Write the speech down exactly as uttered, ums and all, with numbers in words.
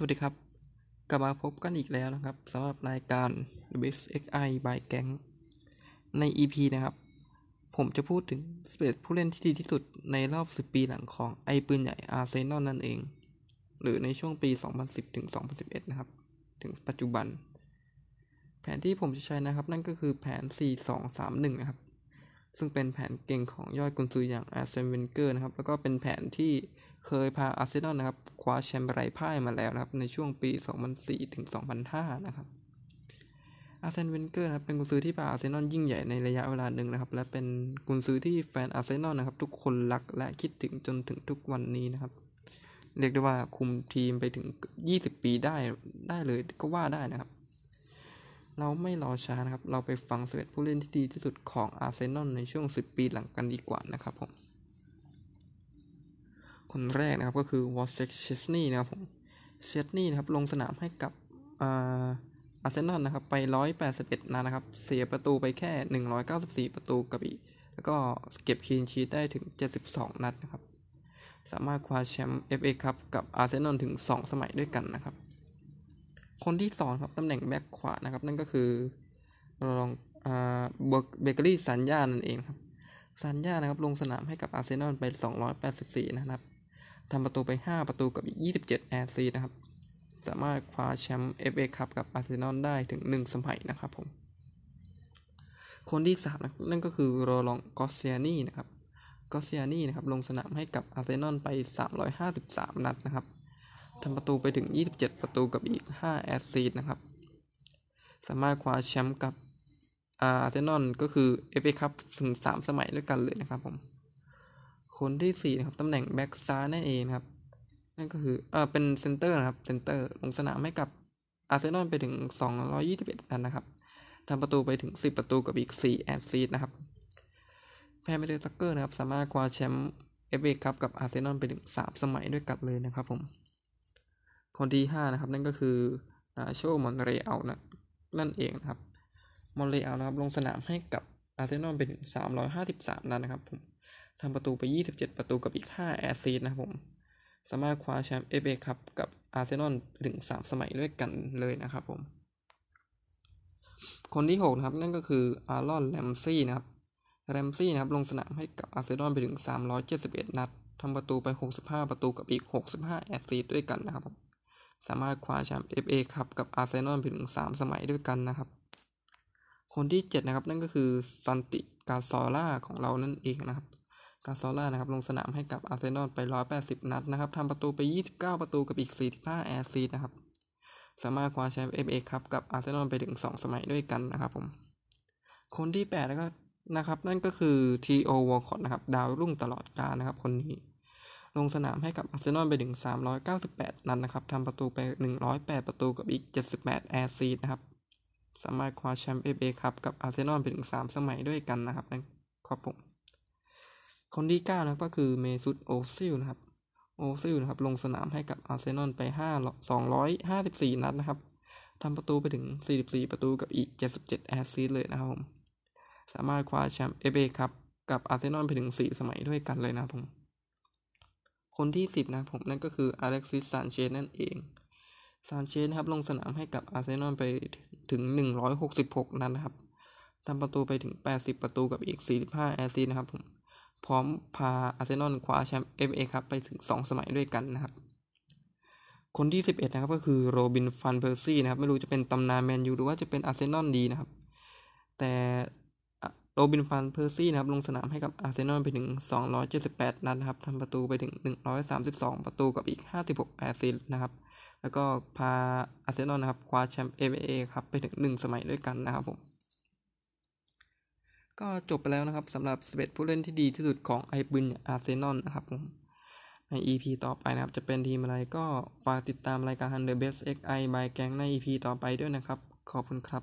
สวัสดีครับกลับมาพบกันอีกแล้วนะครับสำหรับรายการ เอ็กซ์ ไอ by Gang ใน อี พี นะครับผมจะพูดถึงสิบเอ็ดผู้เล่นที่ดีที่สุดในรอบสิบปีหลังของไอปืนใหญ่อาร์เซนอลนั่นเองหรือในช่วงปีสองพันสิบถึงสองพันสิบเอ็ดนะครับถึงปัจจุบันแผนที่ผมจะใช้นะครับนั่นก็คือแผนสี่ สอง สาม หนึ่งนะครับซึ่งเป็นแผนเก่งของยอดกุนซืออย่างอาร์เซน เวนเกอร์นะครับแล้วก็เป็นแผนที่เคยพาอาร์เซนอลนะครับคว้าแชมป์ไร้พ่ายมาแล้วนะครับในช่วงปีสองพันสี่ถึงสองพันห้านะครับอาร์เซน เวนเกอร์นะครับเป็นกุนซือที่พาอาร์เซนอลยิ่งใหญ่ในระยะเวลาหนึ่งนะครับและเป็นกุนซือที่แฟนอาร์เซนอลนะครับทุกคนรักและคิดถึงจนถึงทุกวันนี้นะครับเรียกได้ว่าคุมทีมไปถึงยี่สิบปีได้ได้เลยก็ว่าได้นะครับเราไม่รอช้านะครับเราไปฟังสิบเอ็ดผู้เล่นที่ดีที่สุดของอาร์เซนอลในช่วงสิบปีหลังกันดีกว่านะครับผมคนแรกนะครับก็คือวอสเซ็กเชสนี่นะครับผมเชสนี่นะครับลงสนามให้กับอาร์เซนอลนะครับไปหนึ่งร้อยแปดสิบเอ็ดนัดนะครับเสียประตูไปแค่หนึ่งร้อยเก้าสิบสี่ประตูกับอีกแล้วก็เก็บคลีนชีทได้ถึงเจ็ดสิบสองนัดนะครับสามารถคว้าแชมป์ เอฟ เอ คัพกับอาร์เซนอลถึงสองสมัยด้วยกันนะครับคนที่สองครับตำแหน่งแบ็คขวานะครับนั่นก็คือลองอ่าเบเกอรี่ซันญ่านั่นเองครับซันญ่านะครับลงสนามให้กับอาร์เซนอลไปสองร้อยแปดสิบสี่นัดทำประตูไปห้าประตูกับอีกยี่สิบเจ็ดแอสซิสต์นะครับสามารถคว้าแชมป์ เอฟ เอ คัพกับอาร์เซนอลได้ถึงหนึ่งสมัยนะครับผมคนที่สามนะนั่นก็คือลองกอสเซียนี่นะครับกอสเซียนี่นะครับลงสนามให้กับอาร์เซนอลไปสามร้อยห้าสิบสามนัดนะครับทำประตูไปถึงยี่สิบเจ็ดประตูกับอีกห้าแอสซิสต์นะครับสามารถคว้าแชมป์กับอาร์เซนอลก็คือ เอฟ เอ Cup ถึงสามสมัยด้วยกันเลยนะครับผมคนที่สี่นะครับตำแหน่งแบ็คซ้ายนั่นเองครับนั่นก็คือเอ่อเป็นเซนเตอร์นะครับเซนเตอร์ลงสนามให้กับอาร์เซนอลไปถึงสองร้อยยี่สิบเอ็ดนัดนะครับทำประตูไปถึงสิบประตูกับอีกสี่แอสซิสต์นะครับแพรเมเดอร์ซักเกอร์นะครับสามารถคว้าแชมป์ เอฟ เอ Cup กับอาร์เซนอลไปถึงสามสมัยด้วยกันเลยนะครับผมคนที่ห้านะครับนั่นก็คือนาโชมอนเรอัลนั่นเองนะครับมอนเรอัลนะครับลงสนามให้กับอาร์เซนอลไปถึงสามร้อยห้าสิบสามนัดนะครับผมทำประตูไปยี่สิบเจ็ดประตูกับอีกห้าแอสซิสต์นะครับผมสามารถคว้าแชมป์ เอฟ เอ Cup กับอาร์เซนอลถึงสามสมัยด้วยกันเลยนะครับผมคนที่หกนะครับนั่นก็คืออารอนแรมซี่นะครับแรมซี่นะครับลงสนามให้กับอาร์เซนอลไปถึงสามร้อยเจ็ดสิบเอ็ดนัดทำประตูไปหกสิบห้าประตูกับอีกหกสิบห้าแอสซิสต์ด้วยกันนะครับผมสามารถคว้าแชมป์ เอฟ เอ Cup กับอาร์เซนอลไปถึงสามสมัยด้วยกันนะครับคนที่เจ็ดนะครับนั่นก็คือซันติกาซอล่าของเรานั่นเองนะครับกาซอล่านะครับลงสนามให้กับอาร์เซนอลไปหนึ่งร้อยแปดสิบนัดนะครับทำประตูไปยี่สิบเก้าประตูกับอีกสี่สิบห้าแอสซิสต์นะครับสามารถคว้าแชมป์ เอฟ เอ Cup กับอาร์เซนอลไปถึงสองสมัยด้วยกันนะครับผมคนที่แปดแล้วก็นะครับนั่นก็คือ ที โอ Walcott นะครับดาวรุ่งตลอดกาลนะครับคนนี้ลงสนามให้กับอาร์เซนอลไปถึงสามร้อยเก้าสิบแปดนัดนะครับทำประตูไปหนึ่งร้อยแปดประตูกับอีกเจ็ดสิบแปดแอสซิสต์นะครับสามารถคว้าแชมป์ เอฟ เอ Cup กับอาร์เซนอลไปถึงสามสมัยด้วยกันนะครับนะครับผมคนที่เก้านะก็คือเมซุตโอซิลนะครับโอซิลนะครับลงสนามให้กับอาร์เซนอลไปสองร้อยห้าสิบสี่นัดนะครับทำประตูไปถึงสี่สิบสี่ประตูกับอีกเจ็ดสิบเจ็ดแอสซิสต์เลยนะครับผมสามารถคว้าแชมป์ เอฟ เอ Cup กับอาร์เซนอลไปถึงสี่สมัยด้วยกันเลยนะครับผมคนที่สิบนะผมนั่นก็คืออเล็กซิสซานเชสนั่นเองซานเชสนะครับลงสนามให้กับอาร์เซนอลไปถึงหนึ่งร้อยหกสิบหกนัดนะครับทำประตูไปถึงแปดสิบประตูกับอีกสี่สิบห้าแอสซิสต์นะครับผมพร้อมพาอาร์เซนอลคว้าแชมป์ เอฟ เอ Cup ไปถึงสองสมัยด้วยกันนะครับคนที่สิบเอ็ดนะครับก็คือโรบินฟันเพอร์ซี่นะครับไม่รู้จะเป็นตำนานแมนยูหรือว่าจะเป็นอาร์เซนอลดีนะครับแต่โรบินฟันเพอร์ซี่นะครับลงสนามให้กับอาร์เซนอลไปถึงสองร้อยเจ็ดสิบแปดนัดนะครับทำประตูไปถึงหนึ่งร้อยสามสิบสองประตูกับอีกห้าสิบหกแอสซิสต์นะครับแล้วก็พาอาร์เซนอลนะครับคว้าแชมป์ เอฟ เอ ครับไปถึงหนึ่งสมัยด้วยกันนะครับผมก็จบไปแล้วนะครับสำหรับสิบเอ็ดผู้เล่นที่ดีที่สุดของไอปืนอาร์เซนอลนะครับผมใน อี พี ต่อไปนะครับจะเป็นทีมอะไรก็ฝากติดตามรายการ The Best เอ็กซ์ ไอ by Gang ใน อี พี ต่อไปด้วยนะครับขอบคุณครับ